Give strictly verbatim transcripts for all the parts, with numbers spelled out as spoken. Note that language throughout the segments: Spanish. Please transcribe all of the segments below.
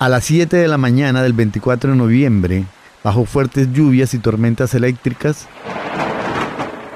A las siete de la mañana del veinticuatro de noviembre, bajo fuertes lluvias y tormentas eléctricas,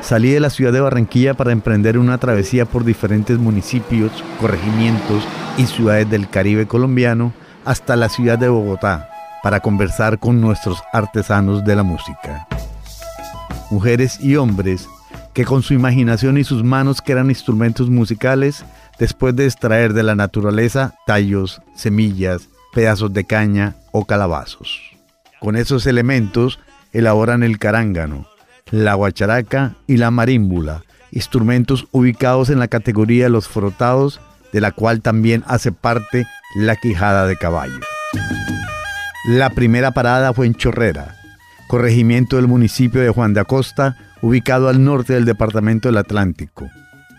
salí de la ciudad de Barranquilla para emprender una travesía por diferentes municipios, corregimientos y ciudades del Caribe colombiano hasta la ciudad de Bogotá para conversar con nuestros artesanos de la música. Mujeres y hombres que con su imaginación y sus manos crean instrumentos musicales después de extraer de la naturaleza tallos, semillas, pedazos de caña o calabazos. Con esos elementos elaboran el carángano, la guacharaca y la marímbula, instrumentos ubicados en la categoría de los frotados, de la cual también hace parte la quijada de caballo. La primera parada fue en Chorrera, corregimiento del municipio de Juan de Acosta, ubicado al norte del departamento del Atlántico.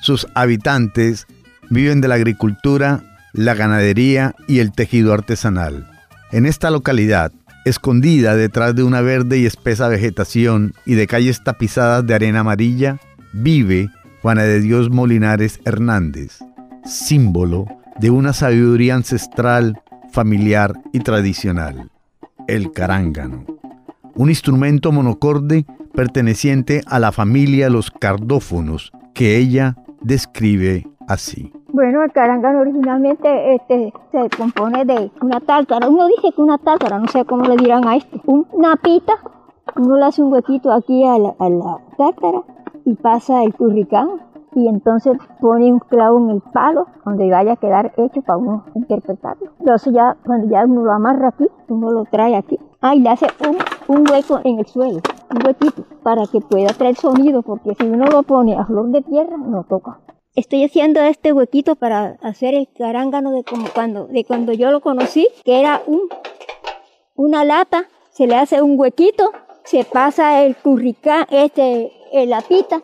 Sus habitantes viven de la agricultura, la ganadería y el tejido artesanal. En esta localidad, escondida detrás de una verde y espesa vegetación y de calles tapizadas de arena amarilla, vive Juana de Dios Molinares Hernández, símbolo de una sabiduría ancestral, familiar y tradicional, el carángano, un instrumento monocorde perteneciente a la familia Los Cardófonos, que ella describe así. Bueno, el carángano originalmente este, se compone de una tácara. Uno dice que una tácara, no sé cómo le dirán a esto. Una pita, uno le hace un huequito aquí a la, a la tácara y pasa el curricán y entonces pone un clavo en el palo donde vaya a quedar hecho para uno interpretarlo. Entonces ya cuando ya uno lo amarra aquí, uno lo trae aquí. Ah, y le hace un, un hueco en el suelo, un huequito, para que pueda traer sonido, porque si uno lo pone a flor de tierra, no toca. Estoy haciendo este huequito para hacer el carángano de como cuando, de cuando yo lo conocí, que era un, una lata, se le hace un huequito, se pasa el curricán, este, el lapita,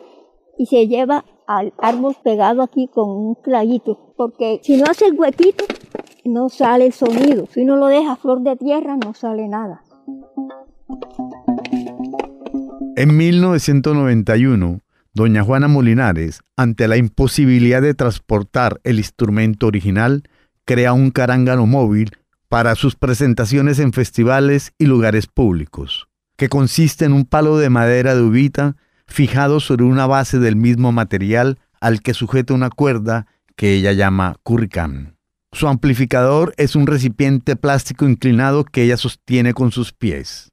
y se lleva al árbol pegado aquí con un clavito, porque si no hace el huequito, no sale el sonido. Si uno lo deja a flor de tierra, no sale nada. En mil novecientos noventa y uno, doña Juana Molinares, ante la imposibilidad de transportar el instrumento original, crea un carángano móvil para sus presentaciones en festivales y lugares públicos, que consiste en un palo de madera de ubita fijado sobre una base del mismo material al que sujeta una cuerda que ella llama curricán. Su amplificador es un recipiente plástico inclinado que ella sostiene con sus pies.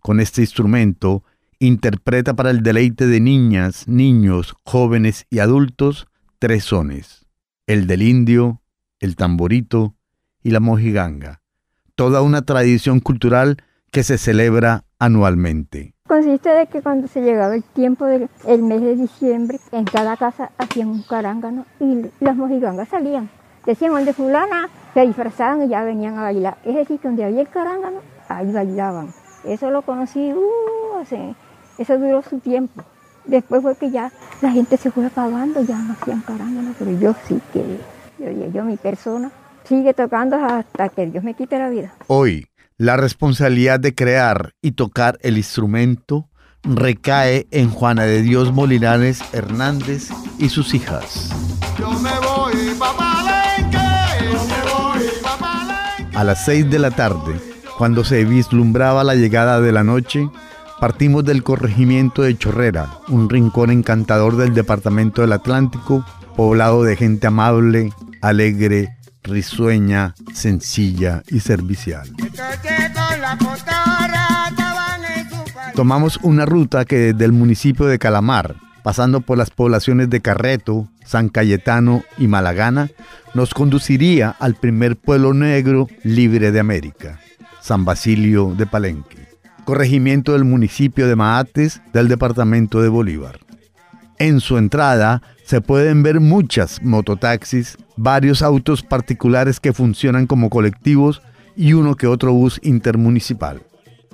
Con este instrumento interpreta para el deleite de niñas, niños, jóvenes y adultos tres sones: el del indio, el tamborito y la mojiganga. Toda una tradición cultural que se celebra anualmente. Consiste de que cuando se llegaba el tiempo del el mes de diciembre, en cada casa hacían un carángano y las mojigangas salían. Decían donde fulana, se disfrazaban y ya venían a bailar. Es decir, que donde había el carángano, ahí bailaban. Eso lo conocí, uh, hace, eso duró su tiempo. Después fue que ya la gente se fue apagando, ya no hacían carángano, pero yo sí que, yo, yo mi persona, sigue tocando hasta que Dios me quite la vida. Hoy, la responsabilidad de crear y tocar el instrumento recae en Juana de Dios Molinares Hernández y sus hijas. Yo me voy, papá. A las seis de la tarde, cuando se vislumbraba la llegada de la noche, partimos del corregimiento de Chorrera, un rincón encantador del departamento del Atlántico, poblado de gente amable, alegre, risueña, sencilla y servicial. Tomamos una ruta que desde el municipio de Calamar, pasando por las poblaciones de Carreto, San Cayetano y Malagana, nos conduciría al primer pueblo negro libre de América, San Basilio de Palenque, corregimiento del municipio de Maates del departamento de Bolívar. En su entrada se pueden ver muchas mototaxis, varios autos particulares que funcionan como colectivos y uno que otro bus intermunicipal.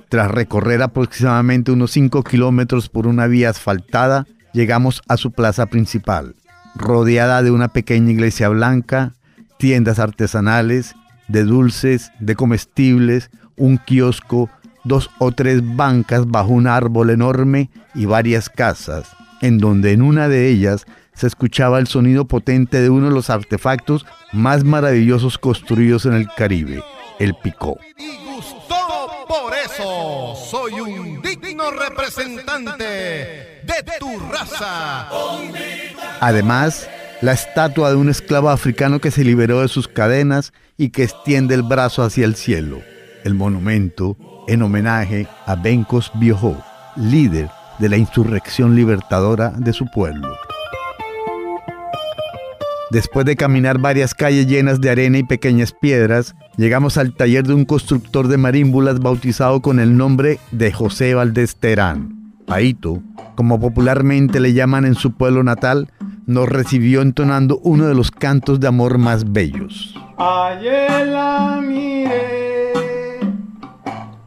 Tras recorrer aproximadamente unos cinco kilómetros por una vía asfaltada, llegamos a su plaza principal, rodeada de una pequeña iglesia blanca, tiendas artesanales, de dulces, de comestibles, un kiosco, dos o tres bancas bajo un árbol enorme y varias casas, en donde en una de ellas se escuchaba el sonido potente de uno de los artefactos más maravillosos construidos en el Caribe, el picó. Por eso soy un digno representante de tu raza. Además, la estatua de un esclavo africano que se liberó de sus cadenas y que extiende el brazo hacia el cielo. El monumento en homenaje a Benkos Biojó, líder de la insurrección libertadora de su pueblo. Después de caminar varias calles llenas de arena y pequeñas piedras, llegamos al taller de un constructor de marímbulas bautizado con el nombre de José Valdés Terán. Paito, como popularmente le llaman en su pueblo natal, nos recibió entonando uno de los cantos de amor más bellos. Ayer la miré,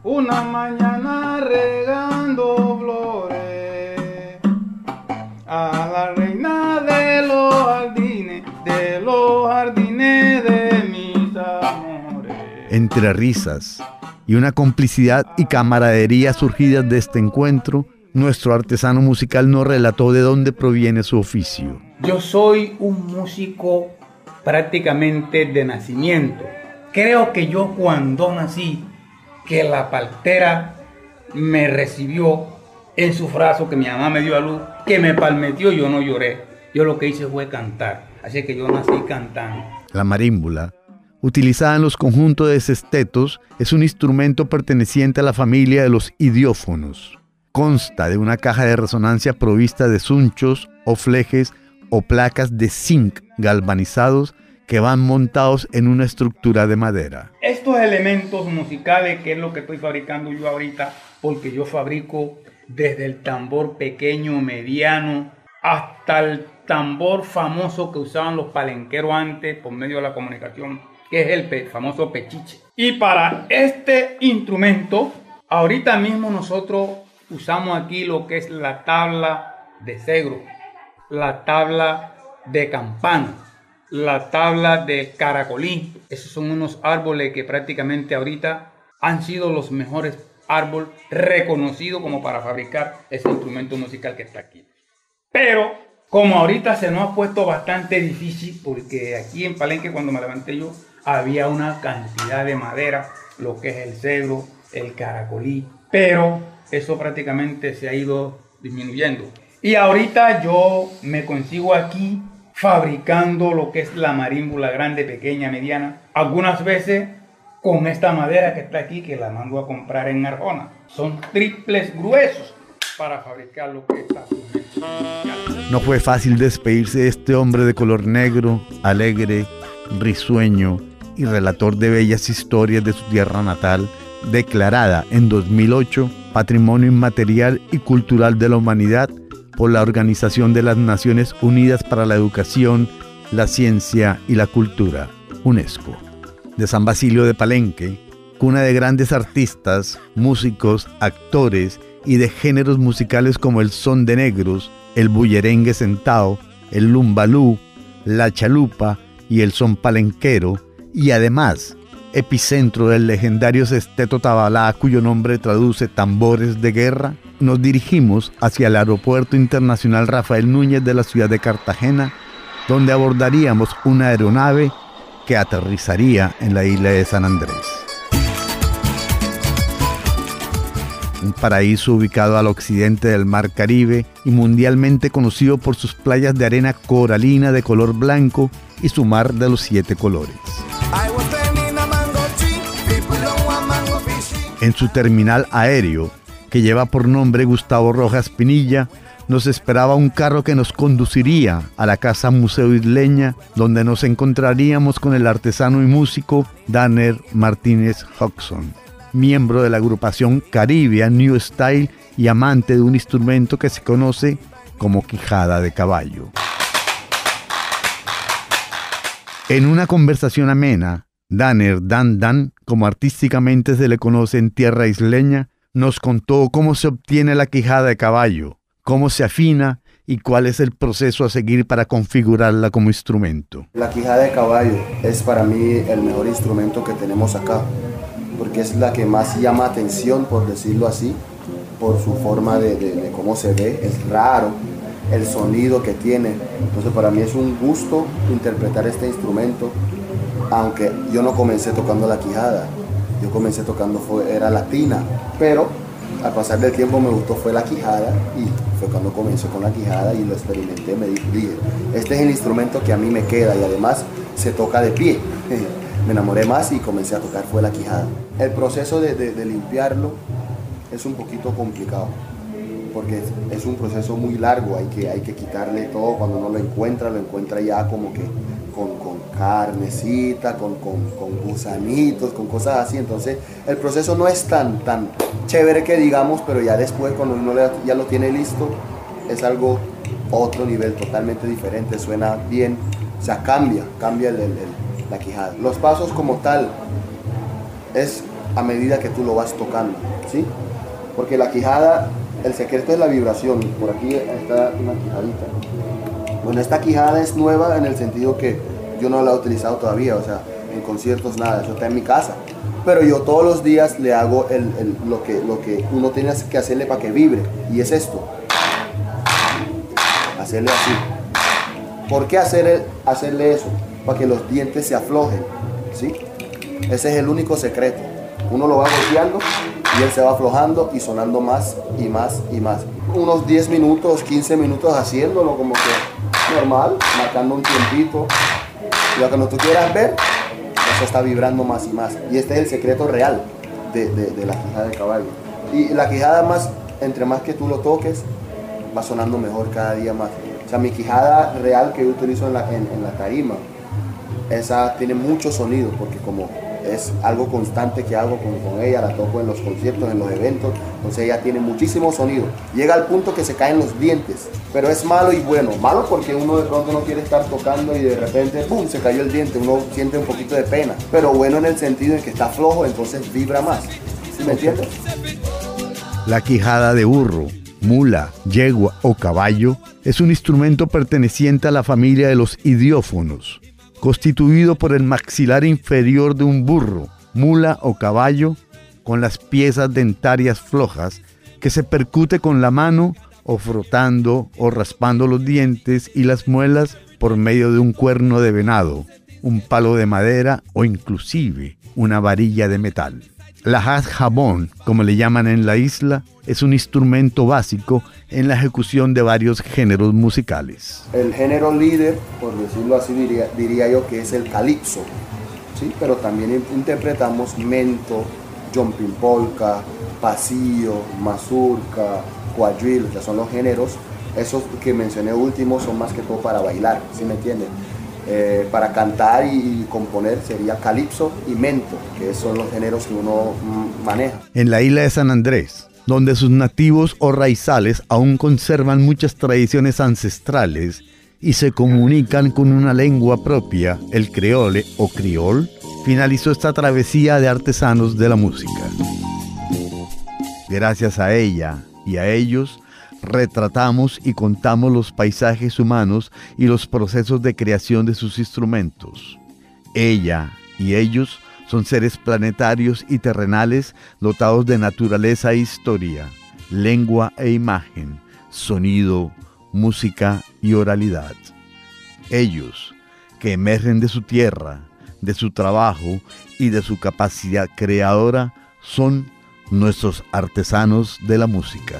una mañana regando flores, a la reina de los jardines, de los jardines de mis amores. Entre risas y una complicidad y camaradería surgidas de este encuentro, nuestro artesano musical nos relató de dónde proviene su oficio. Yo soy un músico prácticamente de nacimiento. Creo que yo cuando nací, que la partera me recibió en su brazo, que mi mamá me dio a luz, que me palmetió, yo no lloré. Yo lo que hice fue cantar, así que yo nací cantando. La marímbula, utilizada en los conjuntos de sextetos, es un instrumento perteneciente a la familia de los idiófonos. Consta de una caja de resonancia provista de zunchos o flejes o placas de zinc galvanizados que van montados en una estructura de madera. Estos elementos musicales, que es lo que estoy fabricando yo ahorita, porque yo fabrico desde el tambor pequeño, mediano, hasta el tambor famoso que usaban los palenqueros antes por medio de la comunicación, que es el pe- famoso pechiche. Y para este instrumento, ahorita mismo nosotros usamos aquí lo que es la tabla de segro, la tabla de campana, la tabla de caracolí. Esos son unos árboles que prácticamente ahorita han sido los mejores árboles reconocidos como para fabricar ese instrumento musical que está aquí. Pero como ahorita se nos ha puesto bastante difícil, porque aquí en Palenque cuando me levanté yo había una cantidad de madera, lo que es el cedro, el caracolí, pero eso prácticamente se ha ido disminuyendo. Y ahorita yo me consigo aquí fabricando lo que es la marímbula grande, pequeña, mediana. Algunas veces con esta madera que está aquí, que la mando a comprar en Arjona. Son triples gruesos para fabricar lo que está aquí. No fue fácil despedirse de este hombre de color negro, alegre, risueño y relator de bellas historias de su tierra natal, declarada en dos mil ocho Patrimonio Inmaterial y Cultural de la Humanidad por la Organización de las Naciones Unidas para la Educación, la Ciencia y la Cultura, UNESCO. De San Basilio de Palenque, cuna de grandes artistas, músicos, actores y de géneros musicales como el Son de Negros, el Bullerengue Sentado, el Lumbalú, la Chalupa y el Son Palenquero, y además epicentro del legendario Sexteto Tabalá, cuyo nombre traduce tambores de guerra, nos dirigimos hacia el Aeropuerto Internacional Rafael Núñez de la ciudad de Cartagena, donde abordaríamos una aeronave que aterrizaría en la isla de San Andrés. Un paraíso ubicado al occidente del Mar Caribe y mundialmente conocido por sus playas de arena coralina de color blanco y su mar de los siete colores. En su terminal aéreo, que lleva por nombre Gustavo Rojas Pinilla, nos esperaba un carro que nos conduciría a la Casa Museo Isleña, donde nos encontraríamos con el artesano y músico Danner Martínez Hodgson, miembro de la agrupación Caribbean New Style y amante de un instrumento que se conoce como quijada de caballo. En una conversación amena, Danner Dan Dan, como artísticamente se le conoce en tierra isleña, nos contó cómo se obtiene la quijada de caballo, cómo se afina y cuál es el proceso a seguir para configurarla como instrumento. La quijada de caballo es para mí el mejor instrumento que tenemos acá, porque es la que más llama atención, por decirlo así, por su forma de, de, de cómo se ve, es raro el sonido que tiene. Entonces para mí es un gusto interpretar este instrumento, aunque yo no comencé tocando la quijada, Yo comencé tocando, fue, era la tina, pero al pasar del tiempo me gustó fue la quijada y fue cuando comencé con la quijada y lo experimenté, me dije, este es el instrumento que a mí me queda y además se toca de pie. Me enamoré más y comencé a tocar fue la quijada. El proceso de, de, de limpiarlo es un poquito complicado, porque es, es un proceso muy largo, hay que, hay que quitarle todo, cuando uno lo encuentra, lo encuentra ya como que con, con carnecita, con, con, con gusanitos, con cosas así, entonces el proceso no es tan, tan chévere que digamos, pero ya después cuando uno ya lo tiene listo, es algo, otro nivel totalmente diferente, suena bien, o sea, cambia, cambia el, el, el, la quijada. Los pasos como tal, es a medida que tú lo vas tocando, ¿sí? Porque la quijada, el secreto es la vibración. Por aquí está una quijadita. Bueno, esta quijada es nueva en el sentido que yo no la he utilizado todavía, o sea, en conciertos nada, eso está en mi casa. Pero yo todos los días le hago el, el, lo, que, lo que uno tiene que hacerle para que vibre, y es esto. Hacerle así. ¿Por qué hacer, hacerle eso? Para que los dientes se aflojen, ¿sí? Ese es el único secreto. Uno lo va golpeando y él se va aflojando y sonando más y más y más. Unos diez minutos, quince minutos haciéndolo como que normal, marcando un tiempito. Y lo que no tú quieras ver, eso está vibrando más y más. Y este es el secreto real de, de, de la quijada de caballo. Y la quijada más, entre más que tú lo toques, va sonando mejor cada día más. O sea, mi quijada real que yo utilizo en la, en, en la tarima, esa tiene mucho sonido porque como es algo constante que hago con, con ella, la toco en los conciertos, en los eventos, entonces ella tiene muchísimo sonido. Llega al punto que se caen los dientes, pero es malo y bueno. Malo porque uno de pronto no quiere estar tocando y de repente ¡pum!, se cayó el diente, uno siente un poquito de pena. Pero bueno en el sentido en que está flojo, entonces vibra más. ¿Sí me entiendes? La quijada de burro, mula, yegua o caballo es un instrumento perteneciente a la familia de los idiófonos, constituido por el maxilar inferior de un burro, mula o caballo, con las piezas dentarias flojas que se percute con la mano o frotando o raspando los dientes y las muelas por medio de un cuerno de venado, un palo de madera o inclusive una varilla de metal. La haz jabón, como le llaman en la isla, es un instrumento básico en la ejecución de varios géneros musicales. El género líder, por decirlo así, diría, diría yo que es el calipso, ¿sí? Pero también interpretamos mento, jumping polka, pasillo, mazurca, cuadril, que son los géneros. Esos que mencioné últimos son más que todo para bailar, ¿sí me entienden? Eh, para cantar y componer sería calipso y mento, que son los géneros que uno maneja. En la isla de San Andrés, donde sus nativos o raizales aún conservan muchas tradiciones ancestrales y se comunican con una lengua propia, el creole o criol, finalizó esta travesía de artesanos de la música. Gracias a ella y a ellos, retratamos y contamos los paisajes humanos y los procesos de creación de sus instrumentos. Ella y ellos son seres planetarios y terrenales dotados de naturaleza e historia, lengua e imagen, sonido, música y oralidad. Ellos, que emergen de su tierra, de su trabajo y de su capacidad creadora, son nuestros artesanos de la música.